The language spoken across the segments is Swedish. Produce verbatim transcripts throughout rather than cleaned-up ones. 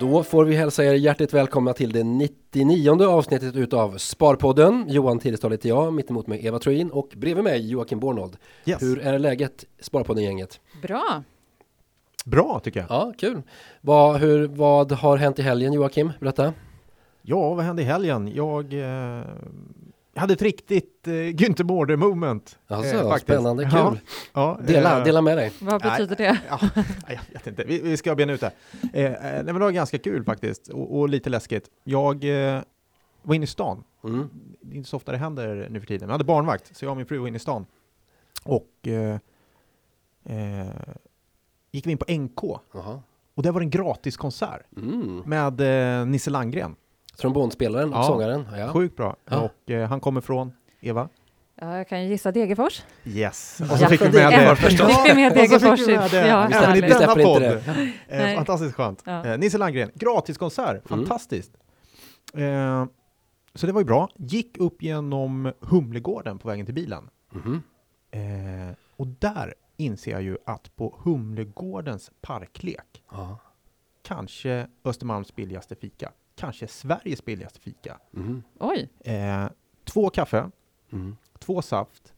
Då får vi hälsa er hjärtligt välkomna till det nittionionde avsnittet utav Sparpodden. Johan Tidestål heter jag, mittemot mig Eva Troin och bredvid mig Joakim Bornhold. Yes. Hur är läget, Sparpodden-gänget? Bra. Bra tycker jag. Ja, kul. Vad, hur, vad har hänt i helgen, Joakim? Berätta. Ja, vad hände i helgen? Jag eh, hade ett riktigt eh, Günther Mårder moment. Alltså, eh, spännande, kul. Ja, ja, dela, eh, dela med dig. Vad betyder nej, det? Ja, jag vet inte. Vi, vi ska bena ut det. Eh, nej, men det var ganska kul faktiskt och, och lite läskigt. Jag eh, var inne i stan. Mm. Det är inte så ofta det händer nu för tiden. Jag hade barnvakt, så jag och min fru var inne i stan. Och eh, eh, gick vi in på N K. Aha. Och där var en gratis konsert mm. med eh, Nisse Landgren. Trombonspelaren och ja, sångaren. Ja. Sjukt bra. Ja. Och eh, han kommer från, Eva? Ja, jag kan ju gissa Degelfors. Yes. Och så fick vi med Degelfors. Ja, fick vi med Degelfors. Ja, ja, vi släpper inte denna podd. Eh, fantastiskt skönt. Ja. Eh, Nisse Landgren, gratis konsert. Fantastiskt. Mm. Eh, så det var ju bra. Gick upp genom Humlegården på vägen till bilen. Mm. Eh, och där inser jag ju att på Humlegårdens parklek, aha, kanske Östermalms billigaste fika, kanske Sveriges billigaste fika. Mm. Oj. Eh, två kaffe, mm. två saft,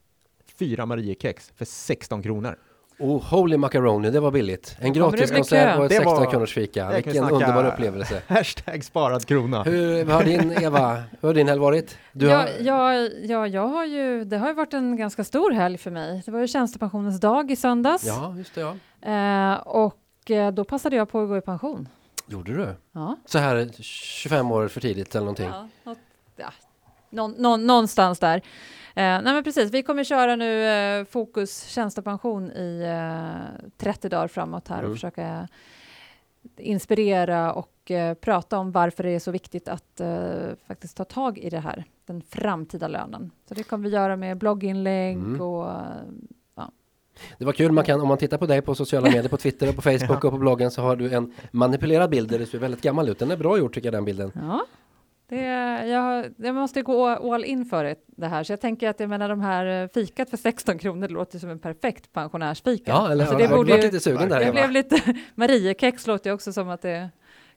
fyra mariekex för sexton kronor. Oh, holy macaroni, det var billigt. En gratiskonsert och ett sexton kronors fika. Vilken underbar upplevelse. Hashtag sparad krona. Hur har din, Eva, hur har din helg varit? Du ja, har... Ja, ja, jag har ju, det har ju varit en ganska stor helg för mig. Det var ju tjänstepensionens dag i söndags. Ja, just det, ja. Eh, och eh, då passade jag på att gå i pension. Gjorde du? Ja. Så här tjugofem år för tidigt eller någonting? Ja, något, ja. Nå, nå, någonstans där. Eh, nej men precis, vi kommer köra nu eh, fokus tjänstepension i eh, trettio dagar framåt här mm. och försöka inspirera och eh, prata om varför det är så viktigt att eh, faktiskt ta tag i det här, den framtida lönen. Så det kommer vi göra med blogginlägg mm. och ja. Det var kul, man kan, om man tittar på dig på sociala medier, på Twitter och på Facebook och på bloggen så har du en manipulerad bild där du ser väldigt gammal ut. Den är bra gjort tycker jag, den bilden. Ja. Det, jag, jag måste gå all in för det här. Så jag tänker att jag menar, de här fikat för sexton kronor låter som en perfekt pensionärsfika. Ja, eller alltså, det borde ju, lite sugen där. Det blev lite mariekex låter ju också som att det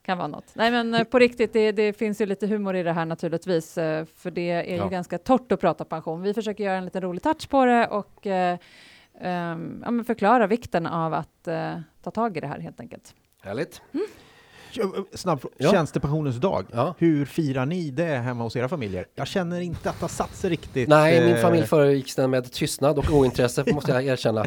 kan vara något. Nej, men på riktigt, det, det finns ju lite humor i det här naturligtvis. För det är ja. ju ganska torrt att prata pension. Vi försöker göra en liten rolig touch på det och eh, um, ja, men förklara vikten av att eh, ta tag i det här helt enkelt. Härligt. Mm. Snabb ja. tjänstepensionens dag. Ja. Hur firar ni det hemma hos era familjer? Jag känner inte att det satt sig riktigt. Nej, min familj föregicks den med tystnad och ointresse måste jag erkänna.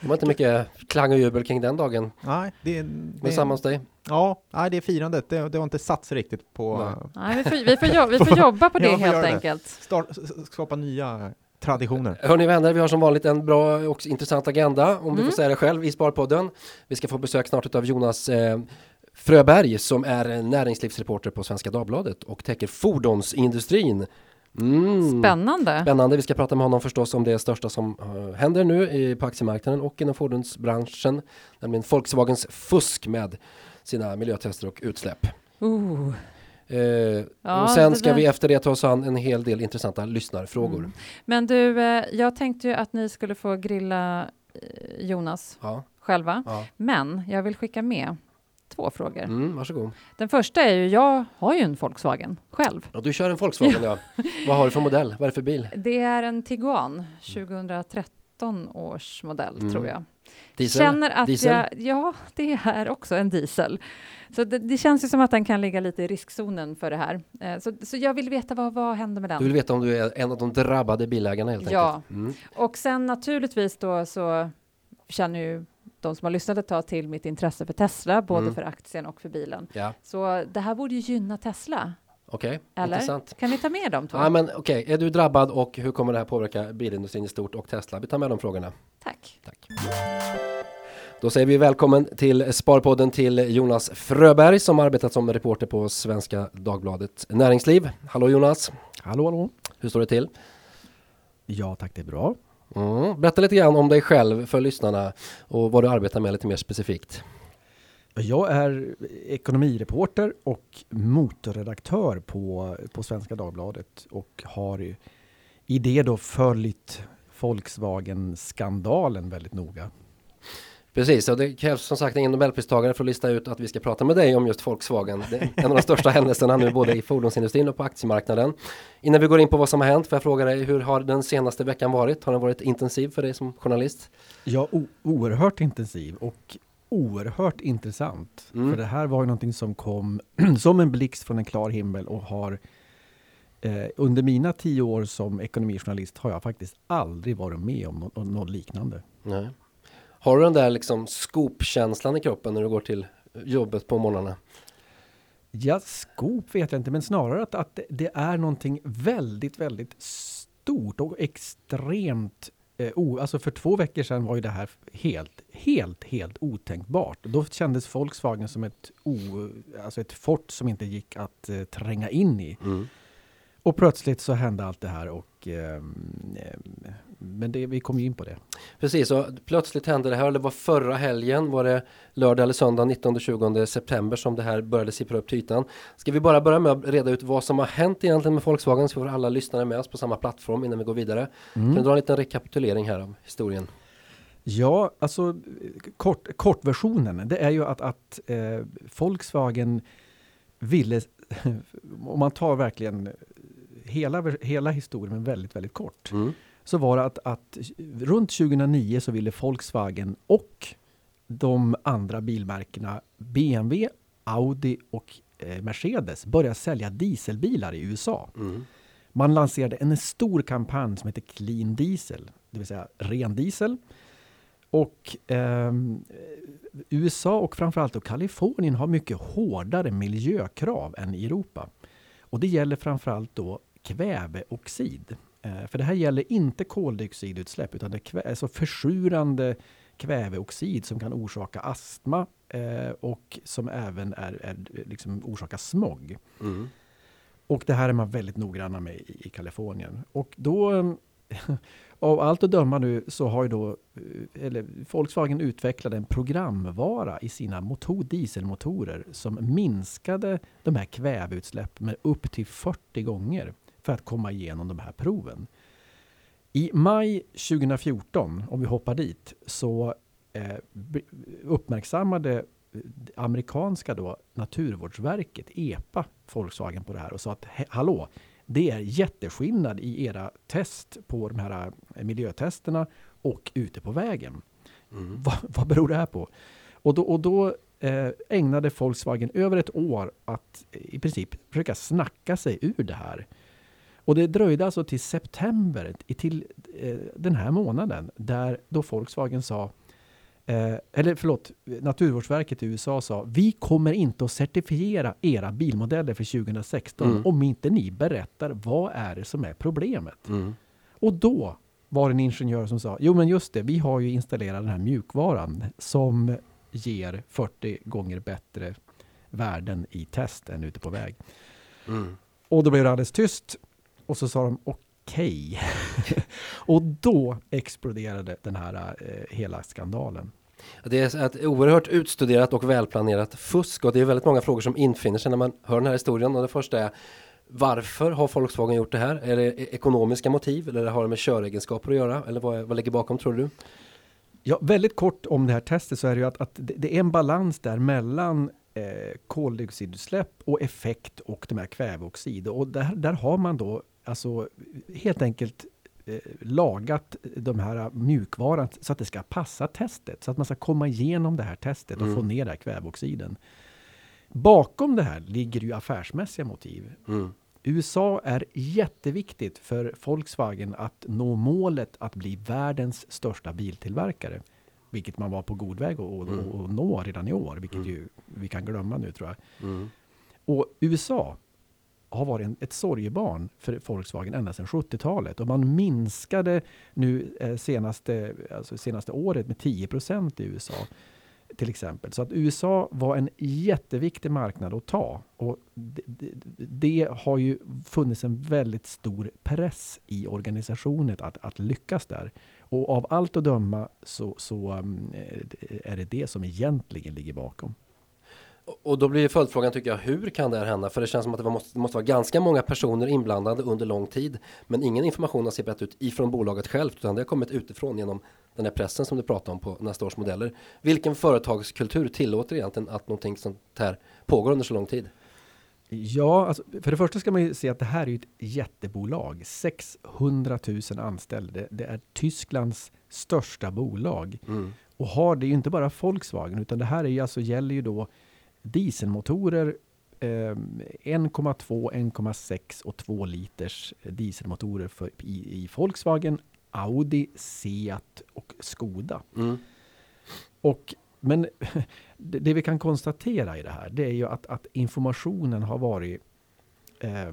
Det var inte mycket klang och jubel kring den dagen. Nej, det är... Men samma hos dig? Ja, nej, det är firandet. Det, det har inte satt sig riktigt på... Nej, vi får, vi får, jobba, vi får jobba på det ja, helt enkelt. Start, skapa nya... traditioner. Hörni vänner, vi har som vanligt en bra och intressant agenda, om mm. vi får säga det själv, i Sparpodden. Vi ska få besök snart av Jonas eh, Fröberg som är näringslivsreporter på Svenska Dagbladet och täcker fordonsindustrin. Mm. Spännande. Spännande. Vi ska prata med honom förstås om det största som uh, händer nu i, på aktiemarknaden och inom fordonsbranschen, nämligen Volkswagens fusk med sina miljötester och utsläpp. Uh. Uh, ja, och sen ska det... vi efter det ta oss an en hel del intressanta lyssnarfrågor. Mm. Men du, eh, jag tänkte ju att ni skulle få grilla eh, Jonas ja. själva. Ja. Men jag vill skicka med två frågor. Mm, varsågod. Den första är ju, jag har ju en Volkswagen själv. Ja, du kör en Volkswagen, ja. Vad har du för modell? Vad är det för bil? Det är en Tiguan, tjugotretton års modell mm. tror jag. Diesel? Känner att diesel? Jag, ja, det är också en diesel. Så det, det känns ju som att den kan ligga lite i riskzonen för det här. Eh, så, så jag vill veta vad, vad händer med den. Du vill veta om du är en av de drabbade bilägarna helt ja. enkelt. Mm. Och sen naturligtvis då så känner ju de som har lyssnat att ta till mitt intresse för Tesla, både mm. för aktien och för bilen. Ja. Så det här borde ju gynna Tesla. Okej, okay, intressant. Kan vi ta med dem? Ja, men okej, okay. Är du drabbad och hur kommer det här påverka bilindustrin i stort och Tesla? Vi tar med de frågorna. Tack. Tack. Då säger vi välkommen till Sparpodden till Jonas Fröberg som arbetat som reporter på Svenska Dagbladet Näringsliv. Hallå Jonas. Hallå, hallå. Hur står det till? Ja, tack, det är bra. Mm. Berätta lite grann om dig själv för lyssnarna och vad du arbetar med lite mer specifikt. Jag är ekonomireporter och motorredaktör på, på Svenska Dagbladet och har i det då följt Volkswagen-skandalen väldigt noga. Precis, och det krävs som sagt ingen Nobelpristagare för att lista ut att vi ska prata med dig om just Volkswagen. Det är en av de största händelserna nu både i fordonsindustrin och på aktiemarknaden. Innan vi går in på vad som har hänt, för jag frågar dig, hur har den senaste veckan varit? Har den varit intensiv för dig som journalist? Ja, o- oerhört intensiv och oerhört intressant. Mm. För det här var ju någonting som kom som en blixt från en klar himmel och har eh, under mina tio år som ekonomijournalist har jag faktiskt aldrig varit med om något, om något liknande. Nej. Har du den där liksom skopkänslan i kroppen när du går till jobbet på morgnarna? Ja, skop vet jag inte, men snarare att, att det är någonting väldigt, väldigt stort och extremt... Eh, o, alltså för två veckor sedan var ju det här helt, helt, helt otänkbart. Då kändes Volkswagen som ett, o, alltså ett fort som inte gick att eh, tränga in i. Mm. Och plötsligt så hände allt det här och... Eh, men det, vi kom ju in på det. Precis, och plötsligt hände det här, det var förra helgen, var det lördag eller söndag nittonde till tjugonde september som det här började sippra upp till ytan. Ska vi bara börja med att reda ut vad som har hänt egentligen med Volkswagen så får alla lyssnare med oss på samma plattform innan vi går vidare. Mm. Kan du dra en liten rekapitulering här av historien? Ja, alltså kort, kortversionen, det är ju att, att eh, Volkswagen ville, om man tar verkligen hela, hela historien men väldigt, väldigt kort. Mm. Så var det att, att runt tjugohundranio så ville Volkswagen och de andra bilmärkena B M W, Audi och eh, Mercedes börja sälja dieselbilar i U S A. Mm. Man lanserade en stor kampanj som heter Clean Diesel, det vill säga ren diesel. Och eh, U S A och framförallt då Kalifornien har mycket hårdare miljökrav än i Europa. Och det gäller framförallt då kväveoxid. För det här gäller inte koldioxidutsläpp utan det är kvä- alltså försurande kväveoxid som kan orsaka astma eh, och som även är, är liksom orsakar smog. Mm. Och det här är man väldigt noggranna med i, i Kalifornien. Och då, av allt att döma nu så har ju då, eller Volkswagen utvecklade en programvara i sina motor, dieselmotorer som minskade de här kväveutsläpp med upp till fyrtio gånger. För att komma igenom de här proven. I maj tjugohundrafjorton, om vi hoppar dit, så eh, uppmärksammade amerikanska då, Naturvårdsverket, E P A, Volkswagen på det här och sa att hallå, det är jätteskillnad i era test på de här miljötesterna och ute på vägen. Mm. Va, vad beror det här på? Och då, och då eh, ägnade Volkswagen över ett år att i princip försöka snacka sig ur det här. Och det dröjde alltså till september, till eh, den här månaden, där då Volkswagen sa, eh, eller förlåt, Naturvårdsverket i U S A sa, vi kommer inte att certifiera era bilmodeller för tjugohundrasexton mm. om inte ni berättar vad är det som är problemet. Mm. Och då var det en ingenjör som sa, jo men just det, vi har ju installerat den här mjukvaran som ger fyrtio gånger bättre värden i test än ute på väg. Mm. Och då blev det alldeles tyst. Och så sa de okej. Okay. Och då exploderade den här eh, hela skandalen. Det är ett oerhört utstuderat och välplanerat fusk. Och det är väldigt många frågor som infinner sig när man hör den här historien. Och det första är, varför har Volkswagen gjort det här? Är det ekonomiska motiv? Eller har det med köregenskaper att göra? Eller vad, vad ligger bakom, tror du? Ja, väldigt kort om det här testet så är det ju att, att det är en balans där mellan eh, koldioxidutsläpp och effekt och de här kväveoxid. Och där, där har man då alltså helt enkelt eh, lagat de här mjukvaran så att det ska passa testet. Så att man ska komma igenom det här testet och mm. få ner den här kväveoxiden. Bakom det här ligger ju affärsmässiga motiv. Mm. U S A är jätteviktigt för Volkswagen att nå målet att bli världens största biltillverkare. Vilket man var på god väg att mm. nå redan i år. Vilket mm. ju, vi kan glömma nu tror jag. Mm. Och U S A har varit en, ett sorgebarn för Volkswagen ända sedan sjuttiotalet. Och man minskade nu eh, senaste, alltså senaste året med tio procent i U S A till exempel. Så att U S A var en jätteviktig marknad att ta. Och det, det, det har ju funnits en väldigt stor press i organisationen att, att lyckas där. Och av allt att döma så, så um, är det det som egentligen ligger bakom. Och då blir följdfrågan, tycker jag, hur kan det här hända? För det känns som att det var, måste, måste vara ganska många personer inblandade under lång tid. Men ingen information har sipprat ut ifrån bolaget självt, utan det har kommit utifrån genom den här pressen som du pratade om på nästa års modeller. Vilken företagskultur tillåter egentligen att någonting sånt här pågår under så lång tid? Ja, alltså, för det första ska man ju se att det här är ett jättebolag. sexhundratusen anställda. Det, det är Tysklands största bolag. Mm. Och har det ju inte bara Volkswagen, utan det här är ju, alltså, gäller ju då dieselmotorer, eh, en komma två, en komma sex och två liters dieselmotorer för, i, i Volkswagen, Audi, Seat och Skoda. Mm. Och, men det, det vi kan konstatera i det här, det är ju att, att informationen har varit eh,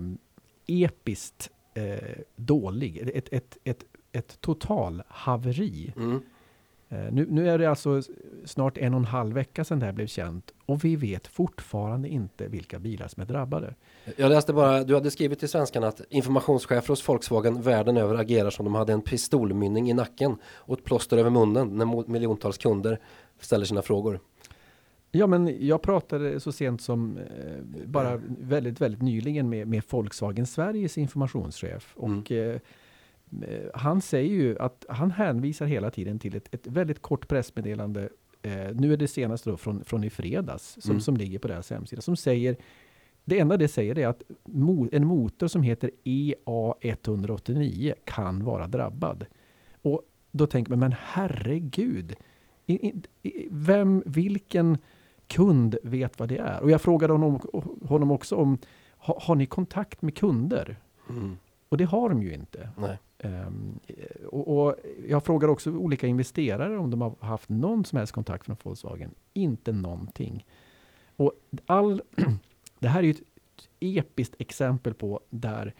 episkt eh, dålig. Ett, ett, ett, ett total haveri. Mm. Nu, nu är det alltså snart en och en halv vecka sedan det här blev känt. Och vi vet fortfarande inte vilka bilar som är drabbade. Jag läste bara, du hade skrivit till Svenskan att informationschefer hos Volkswagen världen över agerar som de hade en pistolmynning i nacken och ett plåster över munnen när miljontals kunder ställer sina frågor. Ja, men jag pratade så sent som eh, bara väldigt, väldigt nyligen med, med Volkswagen Sveriges informationschef. Och... Mm. Eh, han säger ju att han hänvisar hela tiden till ett, ett väldigt kort pressmeddelande. Eh, nu är det senaste då från, från i fredags som, mm. som ligger på deras hemsida. Som säger, det enda det säger är att mo, en motor som heter E A ett åtta nio kan vara drabbad. Och då tänker man, men herregud. I, i, i, vem, vilken kund vet vad det är? Och jag frågade honom, honom också om, ha, har ni kontakt med kunder? Mm. Och det har de ju inte. Nej. Um, och, och jag frågar också olika investerare om de har haft någon som helst kontakt från Volkswagen. Inte någonting. Och all, det här är ju ett episkt exempel på där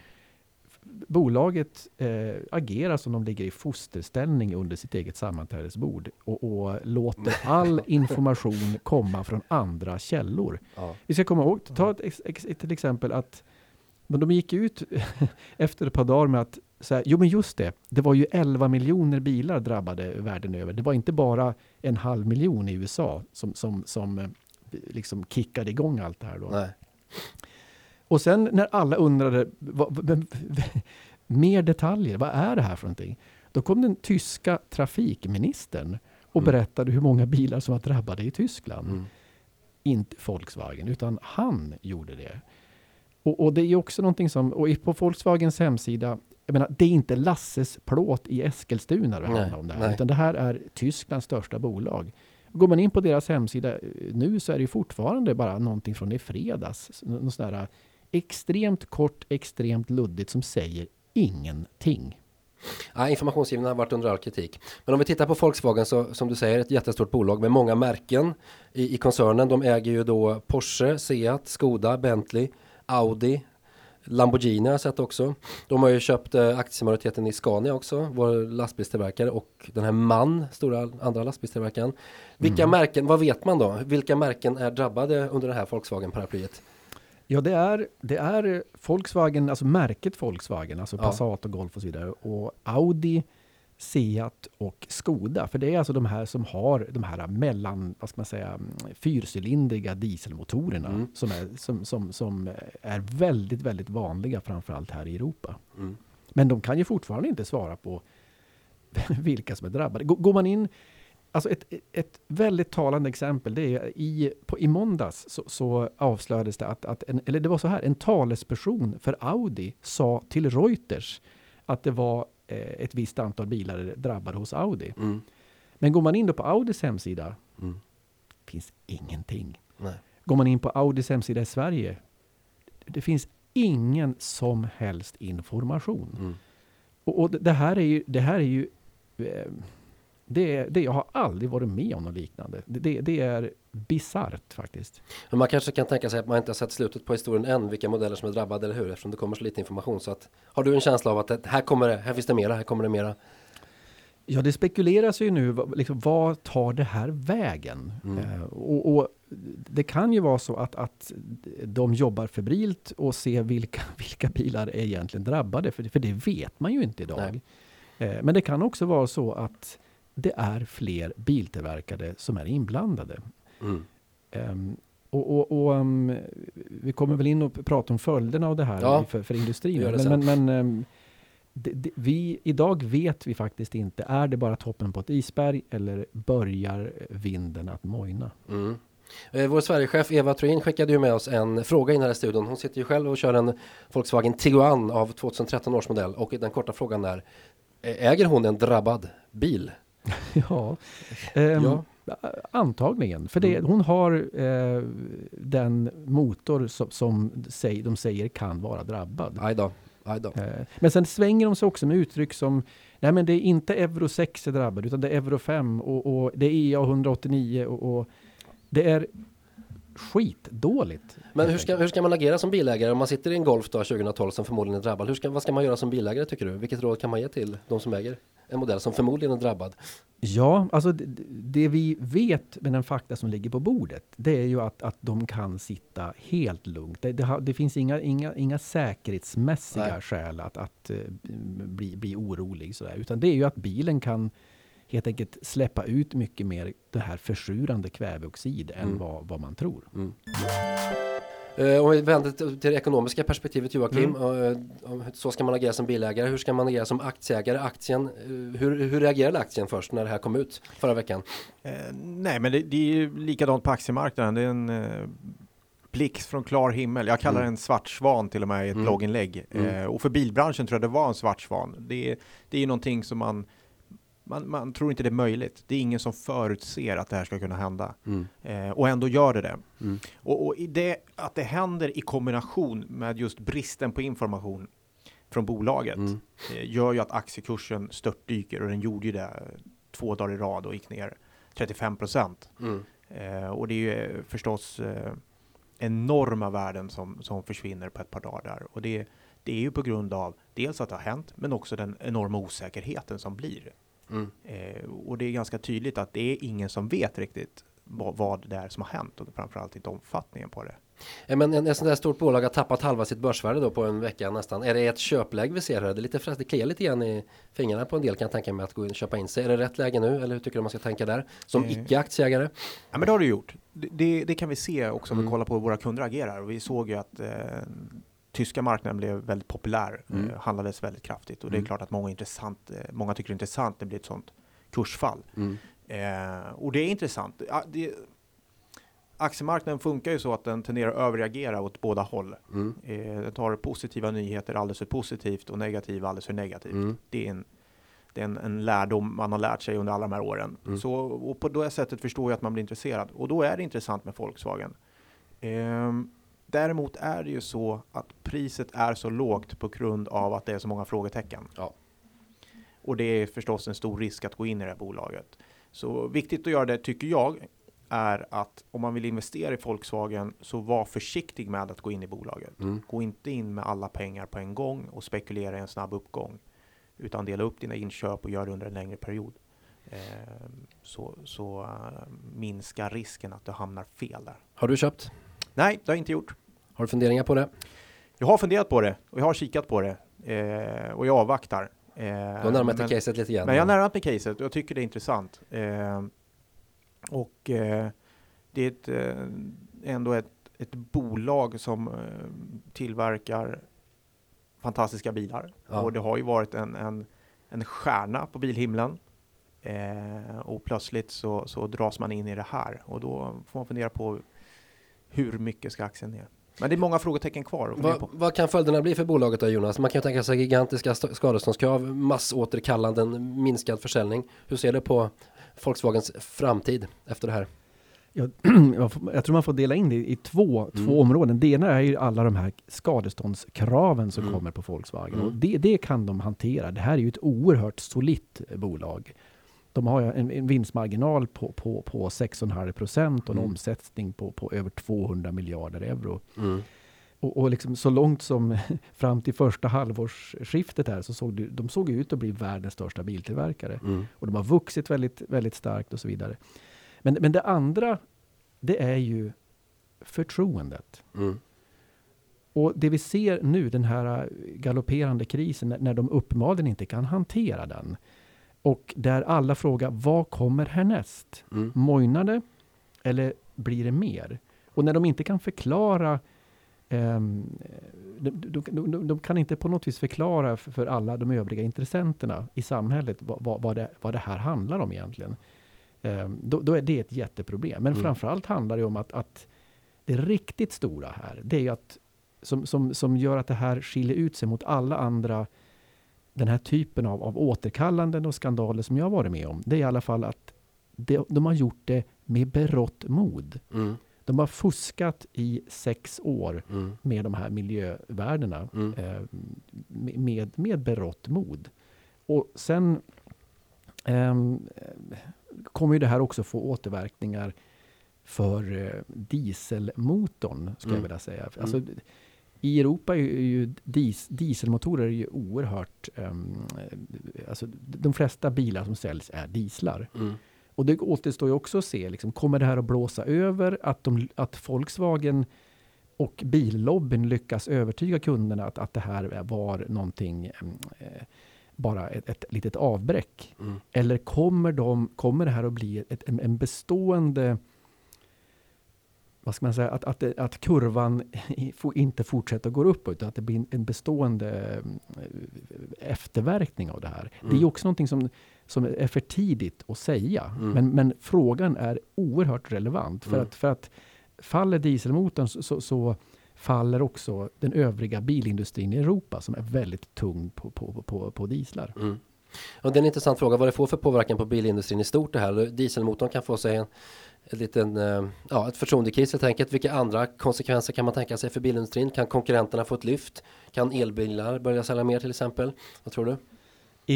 bolaget eh, agerar som de ligger i fosterställning under sitt eget sammanträdesbord och, och låter all information komma från andra källor. Ja. Vi ska komma ihåg, ta ett, ex, ex, ett exempel att men de gick ut efter ett par dagar med att så här, jo men just det, det var ju elva miljoner bilar drabbade världen över. Det var inte bara en halv miljon i U S A som, som, som liksom kickade igång allt det här då. Nej. Och sen när alla undrade vad, vad, mer detaljer, vad är det här för någonting? Då kom den tyska trafikministern och mm. berättade hur många bilar som var drabbade i Tyskland. Mm. Inte Volkswagen, utan han gjorde det. Och, och det är också någonting som, och på Volkswagens hemsida, jag menar, det är inte Lasses plåt i Eskilstuna det handlar om det här, nej. Utan det här är Tysklands största bolag. Går man in på deras hemsida nu så är det fortfarande bara någonting från i fredags, någon sån där extremt kort, extremt luddigt som säger ingenting. Ja, informationsgivningen har varit under all kritik. Men om vi tittar på Volkswagen så, som du säger, ett jättestort bolag med många märken i, i koncernen. De äger ju då Porsche, Seat, Skoda, Bentley, Audi, Lamborghini har jag sett också. De har ju köpt eh, aktiemajoriteten i Scania också, vår lastbilstillverkare, och den här MAN, stora andra lastbilstillverkaren. Vilka mm. märken, vad vet man då? Vilka märken är drabbade under det här Volkswagen-paraplyet? Ja, det är, det är Volkswagen, alltså märket Volkswagen, alltså ja. Passat och Golf och så vidare, och Audi, Seat och Skoda, för det är alltså de här som har de här mellan, vad ska man säga, fyrcylindriga dieselmotorerna mm. som, är, som, som, som är väldigt, väldigt vanliga framförallt här i Europa. Mm. Men de kan ju fortfarande inte svara på vilka som är drabbade. Går man in, alltså ett, ett väldigt talande exempel, det är i, på, i måndags så, så avslöjades det att, att en, eller det var så här, en talesperson för Audi sa till Reuters att det var ett visst antal bilar drabbade hos Audi. Mm. Men går man in då på Audis hemsida mm. finns ingenting. Nej. Går man in på Audis hemsida i Sverige, det finns ingen som helst information. Mm. Och, och det här är ju det här är ju det, det jag har aldrig varit med om något liknande. Det, det är bisarrt faktiskt. Men man kanske kan tänka sig att man inte har sett slutet på historien än, vilka modeller som är drabbade eller hur, eftersom det kommer så lite information. Så att, har du en känsla av att det, här, kommer det, här finns det mera, här kommer det mera? Ja, det spekuleras ju nu, liksom, vad tar det här vägen? Mm. Eh, och, och det kan ju vara så att, att de jobbar febrilt och ser vilka, vilka bilar är egentligen drabbade, för, för det vet man ju inte idag. Eh, men det kan också vara så att det är fler biltillverkade som är inblandade. Mm. Um, Och, och, och um, vi kommer väl in och prata om följderna av det här ja, för, för industrin. Det men men, men um, det, det, vi, idag vet vi faktiskt inte. Är det bara toppen på ett isberg eller börjar vinden att mojna? Mm. Vår Sverigechef Eva Troin skickade ju med oss en fråga i den här studion. Hon sitter ju själv och kör en Volkswagen Tiguan av tjugotretton års modell. Och den korta frågan är, äger hon en drabbad bil? ja, um, ja. Antagligen. För det, mm. hon har eh, den motor som, som säg, de säger kan vara drabbad. Aj då. Aj då. Eh, men sen svänger de sig också med uttryck som nej men det är inte Euro sex är drabbad utan det är Euro fem och, och det är E A ett åtta nio och, och det är skitdåligt. Men hur ska, hur ska man agera som bilägare om man sitter i en Golf då, tjugotolv som förmodligen är drabbad? Hur ska, vad ska man göra som bilägare tycker du? Vilket råd kan man ge till de som äger en modell som förmodligen är drabbad? Ja, alltså det, det vi vet med den fakta som ligger på bordet det är ju att, att de kan sitta helt lugnt. Det, det, har, det finns inga, inga, inga säkerhetsmässiga Nej. skäl att, att bli, bli orolig. Sådär. Utan det är ju att bilen kan helt enkelt släppa ut mycket mer det här försurande kväveoxid mm. än vad, vad man tror. Mm. Uh, om vi vänder till det ekonomiska perspektivet Joakim, mm. uh, uh, så ska man agera som bilägare, hur ska man agera som aktieägare? Aktien, uh, hur, hur reagerade aktien först när det här kom ut förra veckan? Uh, nej men det, det är ju likadant på aktiemarknaden, det är en uh, blixt från klar himmel, jag kallar mm. det en svart svan till och med i ett mm. blogginlägg mm. uh, och för bilbranschen tror jag det var en svart svan, det, det är ju någonting som man Man, man tror inte det är möjligt. Det är ingen som förutser att det här ska kunna hända. Mm. Eh, och ändå gör det det. Mm. Och, och det, att det händer i kombination med just bristen på information från bolaget mm. eh, gör ju att aktiekursen störtdyker. Och den gjorde ju det två dagar i rad och gick ner trettiofem procent. Mm. Eh, och det är ju förstås eh, enorma värden som, som försvinner på ett par dagar där. Och det, det är ju på grund av dels att det har hänt men också den enorma osäkerheten som blir. Mm. Eh, och det är ganska tydligt att det är ingen som vet riktigt vad, vad det är som har hänt och framförallt inte omfattningen på det. Eh, men en, en sån där stort bolag har tappat halva sitt börsvärde då på en vecka nästan. Är det ett köpläge vi ser här? Det är lite fräst, det kliar lite igen i fingrarna på en del kan jag tänka mig att gå in och köpa in sig. Är det rätt läge nu eller hur tycker du man ska tänka där som eh. icke-aktieägare? Ja men det har du gjort. Det, det, det kan vi se också om mm. vi kollar på hur våra kunder agerar och vi såg ju att eh, tyska marknaden blev väldigt populär, mm. eh, handlades väldigt kraftigt och det är mm. klart att många, intressant, eh, många tycker det är intressant när det blir ett sånt kursfall. Mm. Eh, och det är intressant. A- det, aktiemarknaden funkar ju så att den tenderar att överreagera åt båda håll. Mm. Eh, den tar positiva nyheter alldeles för positivt och negativa alldeles för negativt. Mm. Det är, en, det är en, en lärdom man har lärt sig under alla de här åren. Mm. Så, och på det sättet förstår jag att man blir intresserad och då är det intressant med Volkswagen. Eh, Däremot är det ju så att priset är så lågt på grund av att det är så många frågetecken. Ja. Och det är förstås en stor risk att gå in i det här bolaget. Så viktigt att göra det tycker jag är att om man vill investera i Volkswagen så var försiktig med att gå in i bolaget. Mm. Gå inte in med alla pengar på en gång och spekulera i en snabb uppgång. Utan dela upp dina inköp och gör det under en längre period. Eh, så så uh, minska risken att du hamnar fel där. Har du köpt? Nej, det har jag inte gjort. Har du funderingar på det? Jag har funderat på det och jag har kikat på det. Eh, och jag avvaktar. Eh, du har närmat dig caset lite grann. Men jag har närmat mig caset och jag tycker det är intressant. Eh, och eh, det är ett, eh, ändå ett, ett bolag som eh, tillverkar fantastiska bilar. Ja. Och det har ju varit en, en, en stjärna på bilhimlen. Eh, och plötsligt så, så dras man in i det här. Och då får man fundera på hur mycket ska aktien ner? Men det är många frågetecken kvar. Vad, på. Vad kan följderna bli för bolaget då Jonas? Man kan ju tänka sig gigantiska st- skadeståndskrav, massåterkallanden, minskad försäljning. Hur ser du på Volkswagens framtid efter det här? Jag, jag tror man får dela in det i två, mm. två områden. Det ena är ju alla de här skadeståndskraven som mm. kommer på Volkswagen. Mm. Och det, det kan de hantera. Det här är ju ett oerhört solitt bolag. De har en, en vinstmarginal på, på, på sex komma fem procent och en mm. omsättning på, på över tvåhundra miljarder euro. Mm. Och, och liksom så långt som fram till första halvårsskiftet här så såg du, de såg ut att bli världens största biltillverkare. Mm. Och de har vuxit väldigt, väldigt starkt och så vidare. Men, men det andra, det är ju förtroendet. Mm. Och det vi ser nu, den här galopperande krisen, när, när de uppenbarligen inte kan hantera den. Och där alla frågar, vad kommer härnäst? Mm. Mojnar det eller blir det mer? Och när de inte kan förklara, eh, de, de, de, de kan inte på något vis förklara för, för alla de övriga intressenterna i samhället vad, vad, vad, det, vad det här handlar om egentligen. Eh, då, då är det ett jätteproblem. Men mm. framförallt handlar det om att, att det riktigt stora här, det är ju att som, som, som gör att det här skiljer ut sig mot alla andra, den här typen av, av återkallanden och skandaler som jag har varit med om, det är i alla fall att det, de har gjort det med berått mod. Mm. De har fuskat i sex år mm. med de här miljövärdena mm. eh, med, med berått mod. Och sen eh, kommer ju det här också få återverkningar för eh, dieselmotorn, skulle mm. jag vilja säga. Alltså, mm. i Europa är ju dies, dieselmotorer är ju oerhört... Um, alltså, de flesta bilar som säljs är dieslar. Mm. Och det återstår ju också att se, liksom, kommer det här att blåsa över? Att, de, att Volkswagen och billobbyn lyckas övertyga kunderna att, att det här var någonting... Um, eh, bara ett, ett litet avbräck. Mm. Eller kommer, de, kommer det här att bli ett, en, en bestående... Vad ska man säga, att, att, att kurvan inte fortsätter att gå upp utan att det blir en bestående efterverkning av det här. Mm. Det är också någonting som, som är för tidigt att säga. Mm. Men, men frågan är oerhört relevant. För, mm. att, för att faller dieselmotorn så, så, så faller också den övriga bilindustrin i Europa som är väldigt tung på, på, på, på dieslar. Mm. Och det är en intressant fråga vad det får för påverkan på bilindustrin i stort det här. Dieselmotorn kan få sig en ett liten, ja, ett förtroendekris helt enkelt. Vilka andra konsekvenser kan man tänka sig för bilindustrin? Kan konkurrenterna få ett lyft? Kan elbilar börja sälja mer till exempel? Vad tror du?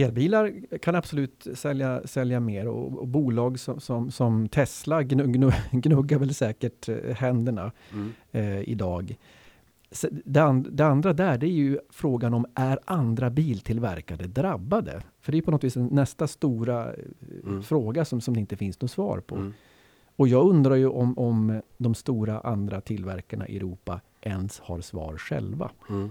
Elbilar kan absolut sälja, sälja mer och, och bolag som, som, som Tesla gnugg, gnuggar väl säkert händerna mm. eh, idag. Det, and, det andra där det är ju frågan om är andra biltillverkare drabbade? För det är på något vis nästa stora mm. fråga som, som det inte finns något svar på. Mm. Och jag undrar ju om, om de stora andra tillverkarna i Europa ens har svar själva. Mm.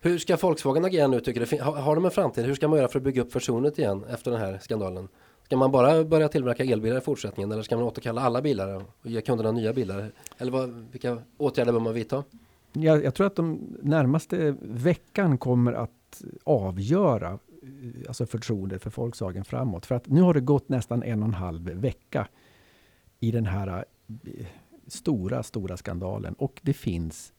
Hur ska Volkswagen agera nu tycker du? Har, har de en framtid? Hur ska man göra för att bygga upp förtroendet igen efter den här skandalen? Ska man bara börja tillverka elbilar i fortsättningen eller ska man återkalla alla bilar och ge kunderna nya bilar? Eller vad, vilka åtgärder bör man vidta? Jag, jag tror att de närmaste veckan kommer att avgöra alltså förtroende för Volkswagen framåt. För att nu har det gått nästan en och en halv vecka i den här stora, stora skandalen. Och det finns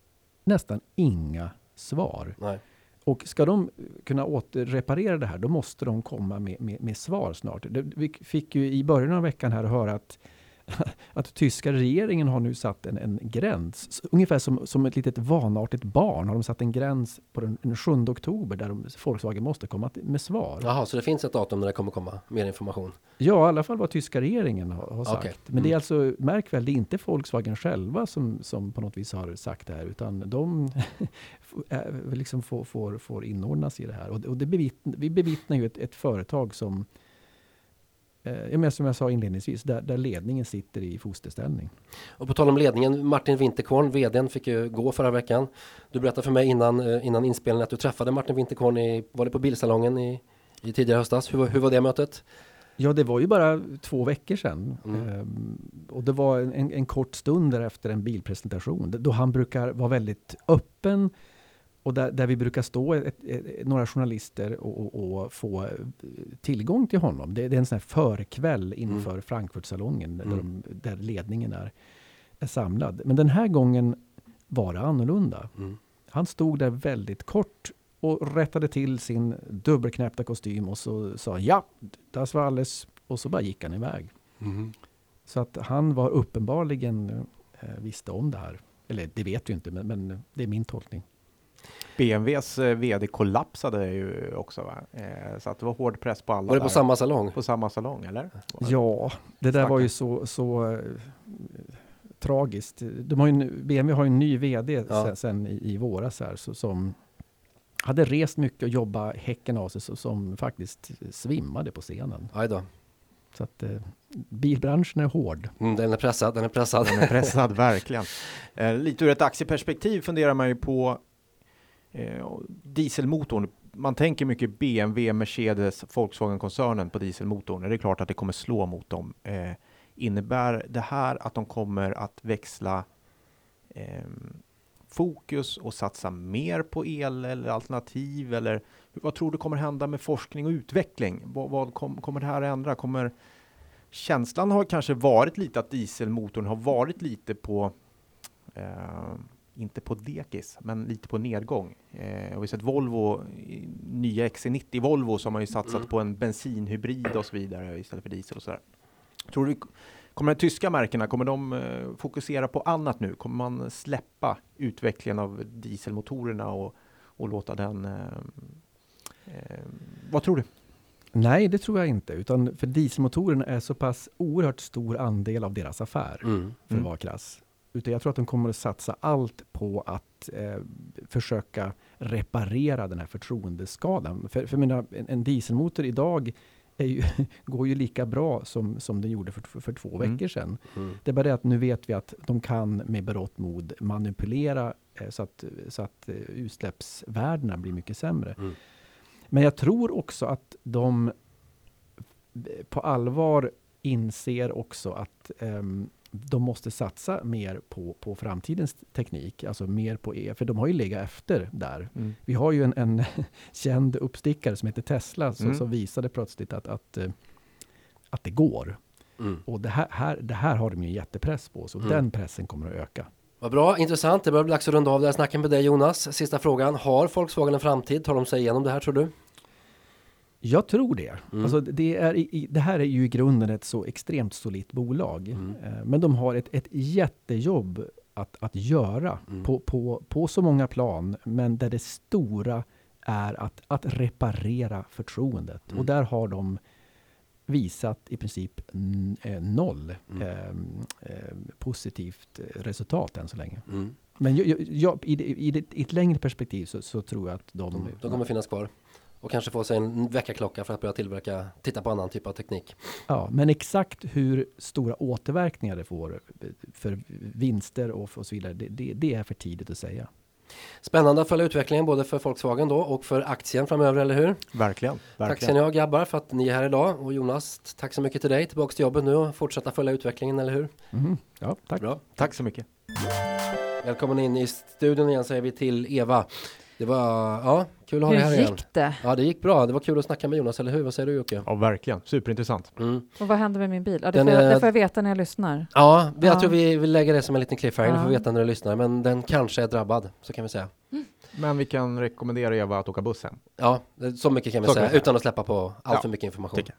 nästan inga svar. Nej. Och ska de kunna återreparera det här, då måste de komma med, med, med svar snart. Vi fick ju i början av veckan här höra att, att tyska regeringen har nu satt en, en gräns. Ungefär som, som ett litet vanartigt barn har de satt en gräns på den, den sjunde oktober där de, Volkswagen måste komma med svar. Jaha, så det finns ett datum när det kommer komma mer information? Ja, i alla fall vad tyska regeringen har, har sagt. Okay. Mm. Men det är alltså, märk väl, det är inte Volkswagen själva som, som på något vis har sagt det här utan de liksom får, får, får inordnas i det här. Och, och det bevittnar, vi bevittnar ju ett, ett företag som men som jag sa inledningsvis, där, där ledningen sitter i fosterställning. Och på tal om ledningen, Martin Winterkorn, vdn, fick ju gå förra veckan. Du berättade för mig innan, innan inspelningen att du träffade Martin Winterkorn i, var det på bilsalongen i, i tidigare höstas. Hur, hur var det mötet? Ja, det var ju bara två veckor sedan. Mm. Ehm, och det var en, en kort stund efter en bilpresentation. Då han brukar vara väldigt öppen. Och där, där vi brukar stå ett, ett, några journalister och, och, och få tillgång till honom. Det, det är en sån här förkväll inför mm. Frankfurtsalongen där, mm. de, där ledningen är, är samlad. Men den här gången var det annorlunda. Mm. Han stod där väldigt kort och rättade till sin dubbelknäppta kostym och så sa ja, das war alles. Och så bara gick han iväg. Mm. Så att han var uppenbarligen eh, visste om det här. Eller det vet ju inte, men, men det är min tolkning. B M Ws vd kollapsade ju också va? Eh, så att det var hård press på alla. Var det på samma salong? På samma salong eller? Ja, det där Stacken. Var ju så, så eh, tragiskt. De har ju, B M W har ju en ny vd ja. sen, sen i, i våras här så, som hade rest mycket och jobbat häcken av sig så, som faktiskt svimmade på scenen. Aj då. Så att eh, bilbranschen är hård. Mm, den är pressad, den är pressad. Den är pressad, verkligen. Eh, lite ur ett aktieperspektiv funderar man ju på dieselmotorn, man tänker mycket B M W, Mercedes, Volkswagen-koncernen på dieselmotorn. Det är klart att det kommer slå mot dem eh, Innebär det här att de kommer att växla eh, fokus och satsa mer på el eller alternativ? Eller vad tror du kommer hända med forskning och utveckling? Vad, vad kom, kommer det här att ändra? Kommer, känslan har kanske varit lite att dieselmotorn har varit lite på, eh, inte på dekis, men lite på nedgång. Eh, och vi har sett Volvo, nya X C nittio Volvo som har ju satsat mm. på en bensinhybrid och så vidare istället för diesel och sådär. Tror du, kommer de tyska märkena, kommer de eh, fokusera på annat nu? Kommer man släppa utvecklingen av dieselmotorerna och, och låta den... Eh, eh, vad tror du? Nej, det tror jag inte. Utan för dieselmotorerna är så pass oerhört stor andel av deras affär, mm. för att vara krass. Utan jag tror att de kommer att satsa allt på att eh, försöka reparera den här förtroendeskadan. För, för mina, en, en dieselmotor idag... Är ju, går ju lika bra som, som den gjorde för, för, för två mm. veckor sedan. Mm. Det är bara det att nu vet vi att de kan med berått mod manipulera eh, så att, så att eh, utsläppsvärdena blir mycket sämre. Mm. Men jag tror också att de på allvar inser också att eh, de måste satsa mer på, på framtidens teknik. Alltså mer på E. För de har ju legat efter där. Mm. Vi har ju en, en känd uppstickare som heter Tesla. Som, mm. som visade plötsligt att, att, att det går. Mm. Och det här, här, det här har de ju en jättepress på. Så mm. den pressen kommer att öka. Vad bra, intressant. Det börjar bli dags att runda av det här snacken med dig, Jonas. Sista frågan. Har Volkswagen en framtid? Tar de sig igenom det här, tror du? Jag tror det. Mm. Alltså det, är i, det här är ju i grunden ett så extremt solitt bolag. Mm. Men de har ett, ett jättejobb att, att göra mm. på, på, på så många plan. Men där det stora är att, att reparera förtroendet. Mm. Och där har de visat i princip n- noll mm. eh, eh, positivt resultat än så länge. Mm. Men jag, jag, jag, i, i, i, i ett längre perspektiv så, så tror jag att de... De, de kommer finnas kvar. Och kanske få sig en väckarklocka för att börja tillverka, titta på annan typ av teknik. Ja, men exakt hur stora återverkningar det får för vinster och, och så vidare, det, det, det är för tidigt att säga. Spännande att följa utvecklingen både för Volkswagen då och för aktien framöver, eller hur? Verkligen. verkligen. Tack så mycket, grabbar, för att ni är här idag. Och Jonas, tack så mycket till dig. Tillbaka till jobbet nu och fortsätta följa utvecklingen, eller hur? Mm, ja, tack. Bra. Tack så mycket. Välkommen in i studion igen, säger vi till Eva. Det var, ja, kul att ha dig här igen. Hur gick det? Ja, det gick bra. Det var kul att snacka med Jonas, eller hur? Vad säger du, Jocke? Ja, verkligen. Superintressant. Mm. Och vad händer med min bil? Ja, det, får jag, är... det får jag veta när jag lyssnar. Ja, jag ja. tror vi, vi lägger det som en liten cliffhanger. Ja. Du får veta när du lyssnar, men den kanske är drabbad, så kan vi säga. Mm. Men vi kan rekommendera Eva att åka bussen. Ja, så mycket kan vi så säga, kan utan att släppa på allt ja. för mycket information. Tycker.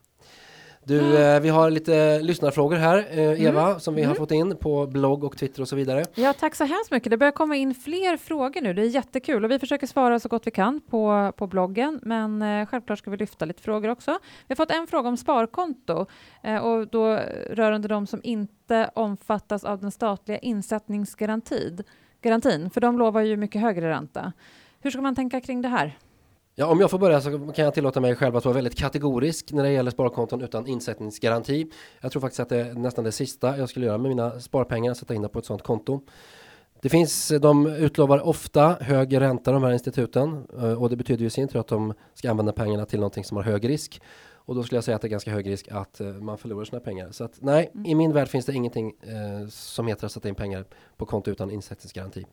Du, eh, vi har lite lyssnarfrågor här, eh, Eva, mm. som vi har mm. fått in på blogg och Twitter och så vidare. Ja, tack så hemskt mycket. Det börjar komma in fler frågor nu. Det är jättekul och vi försöker svara så gott vi kan på, på bloggen. Men eh, självklart ska vi lyfta lite frågor också. Vi har fått en fråga om sparkonto eh, och då rörande de som inte omfattas av den statliga insättningsgarantin. Garantin, för de lovar ju mycket högre ränta. Hur ska man tänka kring det här? Ja, om jag får börja så kan jag tillåta mig själv att vara väldigt kategorisk när det gäller sparkonton utan insättningsgaranti. Jag tror faktiskt att det är nästan det sista jag skulle göra med mina sparpengar, sätta in det på ett sådant konto. Det finns, de utlovar ofta hög ränta, de här instituten, och det betyder ju sin tur att de ska använda pengarna till någonting som har hög risk. Och då skulle jag säga att det är ganska hög risk att man förlorar sina pengar. Så att nej, mm. i min värld finns det ingenting eh, som heter att sätta in pengar på konto utan insättningsgaranti.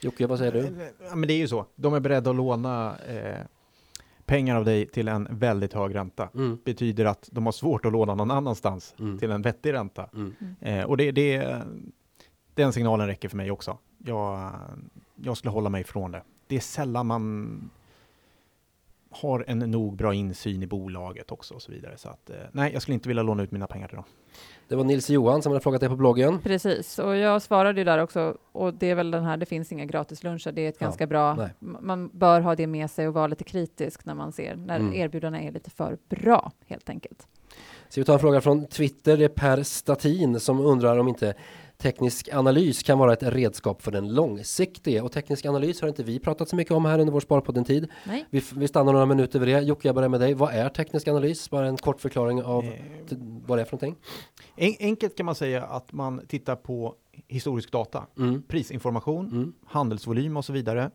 Jocke, vad säger du? Ja, men det är ju så. De är beredda att låna eh, pengar av dig till en väldigt hög ränta. Mm. Betyder att de har svårt att låna någon annanstans mm. till en vettig ränta. Mm. Eh, och det, det, den signalen räcker för mig också. Jag, jag skulle hålla mig från det. Det är sällan man har en nog bra insyn i bolaget också och så vidare. Så att, eh, nej, jag skulle inte vilja låna ut mina pengar till dem. Det var Nils Johan som hade frågat dig på bloggen. Precis, och jag svarade ju där också. Och det är väl den här, det finns inga gratisluncher. Det är ett ja, ganska bra, nej. man bör ha det med sig och vara lite kritisk när man ser, när mm. erbjudandena är lite för bra helt enkelt. Så vi tar en fråga från Twitter, det är Per Statin som undrar om inte teknisk analys kan vara ett redskap för den långsiktiga. Och teknisk analys har inte vi pratat så mycket om här under vår Sparpodden-tid. Nej. Vi, vi stannar några minuter över det. Jocke, jag börjar med dig. Vad är teknisk analys? Bara en kort förklaring av eh, t- vad det är för någonting. En, enkelt kan man säga att man tittar på historisk data. Mm. Prisinformation, mm. handelsvolym och så vidare.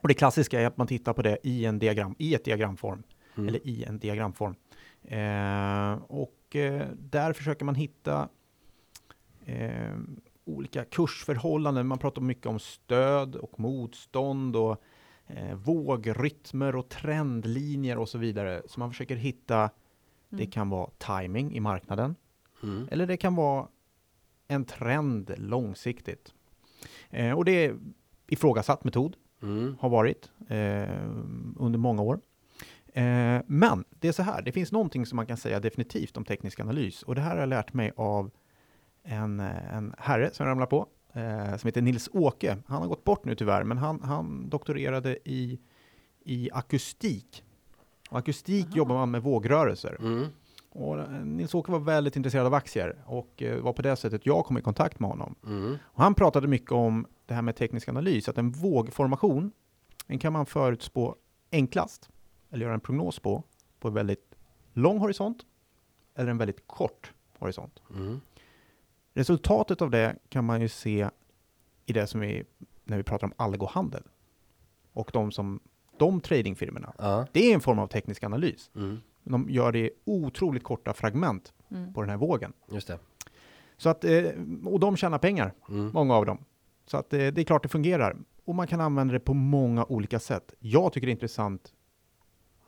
Och det klassiska är att man tittar på det i, en diagram, i ett diagramform. Mm. Eller i en diagramform. Eh, och och eh, där försöker man hitta eh, olika kursförhållanden. Man pratar mycket om stöd och motstånd och eh, vågrytmer och trendlinjer och så vidare. Så man försöker hitta, mm. det kan vara timing i marknaden, mm. eller det kan vara en trend långsiktigt. Eh, och det är ifrågasatt metod, mm. har varit eh, under många år. Eh, men det är så här, det finns någonting som man kan säga definitivt om teknisk analys. Och det här har jag lärt mig av en, en herre som jag ramlar på, eh, som heter Nils Åke. Han har gått bort nu tyvärr, men han, han doktorerade i, i akustik. Och akustik Aha. jobbar man med vågrörelser. Mm. Och Nils Åke var väldigt intresserad av aktier och var på det sättet jag kom i kontakt med honom. Mm. Och han pratade mycket om det här med teknisk analys, att en vågformation, den kan man förutspå enklast, eller göra en prognos på, på en väldigt lång horisont eller en väldigt kort horisont. Mm. Resultatet av det kan man ju se i det som vi, när vi pratar om algohandel och de som, de tradingfirmorna. Ja. Det är en form av teknisk analys. Mm. De gör det i otroligt korta fragment mm. på den här vågen. Just det. Så att, och de tjänar pengar, mm. många av dem. Så att det är klart det fungerar. Och man kan använda det på många olika sätt. Jag tycker det är intressant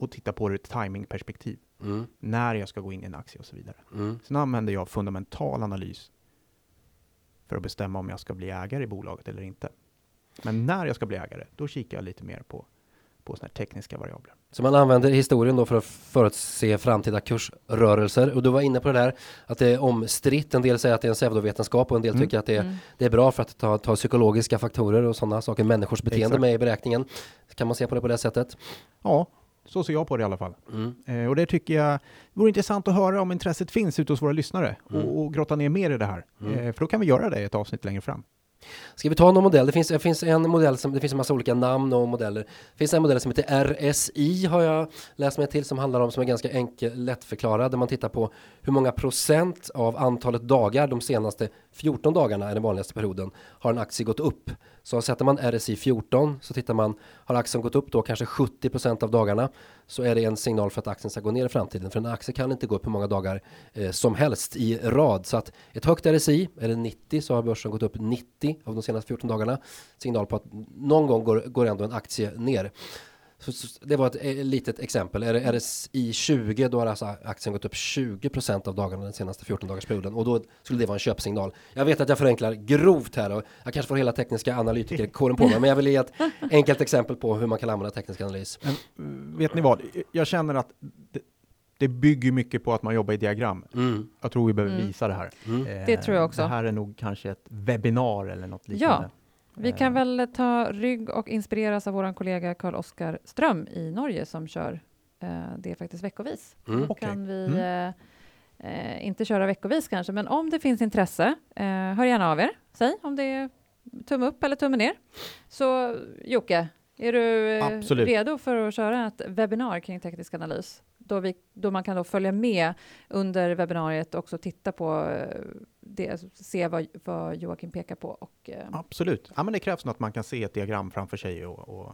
att titta på det ur ett timingperspektiv. Mm. När jag ska gå in i en aktie och så vidare. Mm. Sen använder jag fundamental analys för att bestämma om jag ska bli ägare i bolaget eller inte. Men när jag ska bli ägare, då kikar jag lite mer på på såna här tekniska variabler. Så man använder historien då för att förutse framtida kursrörelser. Och du var inne på det där att det är omstritt. En del säger att det är en pseudovetenskap och en del mm. tycker att det är, det är bra för att ta, ta psykologiska faktorer och sådana saker, människors beteende Exakt. Med i beräkningen. Kan man se på det på det sättet? Ja, så ser jag på det i alla fall. Mm. Eh, och det tycker jag, det vore intressant att höra om intresset finns ute hos våra lyssnare mm. och, och grotta ner mer i det här. Mm. Eh, för då kan vi göra det i ett avsnitt längre fram. Ska vi ta någon modell? Det finns, det finns en modell som, det finns en massa olika namn och modeller. Det finns en modell som heter R S I, har jag läst mig till, som handlar om, som är ganska enkel, lättförklarad, där man tittar på hur många procent av antalet dagar de senaste fjorton dagarna, är den vanligaste perioden, har en aktie gått upp. Så sätter man R S I fjorton så tittar man, har aktien gått upp då kanske sjuttio procent av dagarna, så är det en signal för att aktien ska gå ner i framtiden. För en aktie kan inte gå upp hur många dagar eh, som helst i rad. Så att ett högt R S I, eller nittio, så har börsen gått upp nittio av de senaste fjorton dagarna. Signal på att någon gång går, går ändå en aktie ner. Så, så, det var ett eh, litet exempel. Är det R S I tjugo, då har alltså aktien gått upp tjugo procent av dagarna den senaste fjorton-dagarsperioden. Och då skulle det vara en köpsignal. Jag vet att jag förenklar grovt här. Och jag kanske får hela tekniska analytikerkåren på mig. Men jag vill ge ett enkelt exempel på hur man kan använda teknisk analys. Men, vet ni vad? Jag känner att det, det bygger mycket på att man jobbar i diagram. Mm. Jag tror vi behöver mm. visa det här. Mm. Eh, det tror jag också. Det här är nog kanske ett webbinar eller något liknande. Ja. Vi kan väl ta rygg och inspireras av vår kollega Karl-Oskar Ström i Norge som kör eh, det faktiskt veckovis. Mm, då okay. kan vi mm. eh, inte köra veckovis kanske, men om det finns intresse, eh, hör gärna av er. Säg om det är tumme upp eller tumme ner. Så Jocke, är du eh, redo för att köra ett webbinar kring teknisk analys? Då, vi, då man kan då följa med under webbinariet och också titta på det, se vad, vad Joakim pekar på. Och, Absolut. Ja, men det krävs nog att man kan se ett diagram framför sig. Och, och,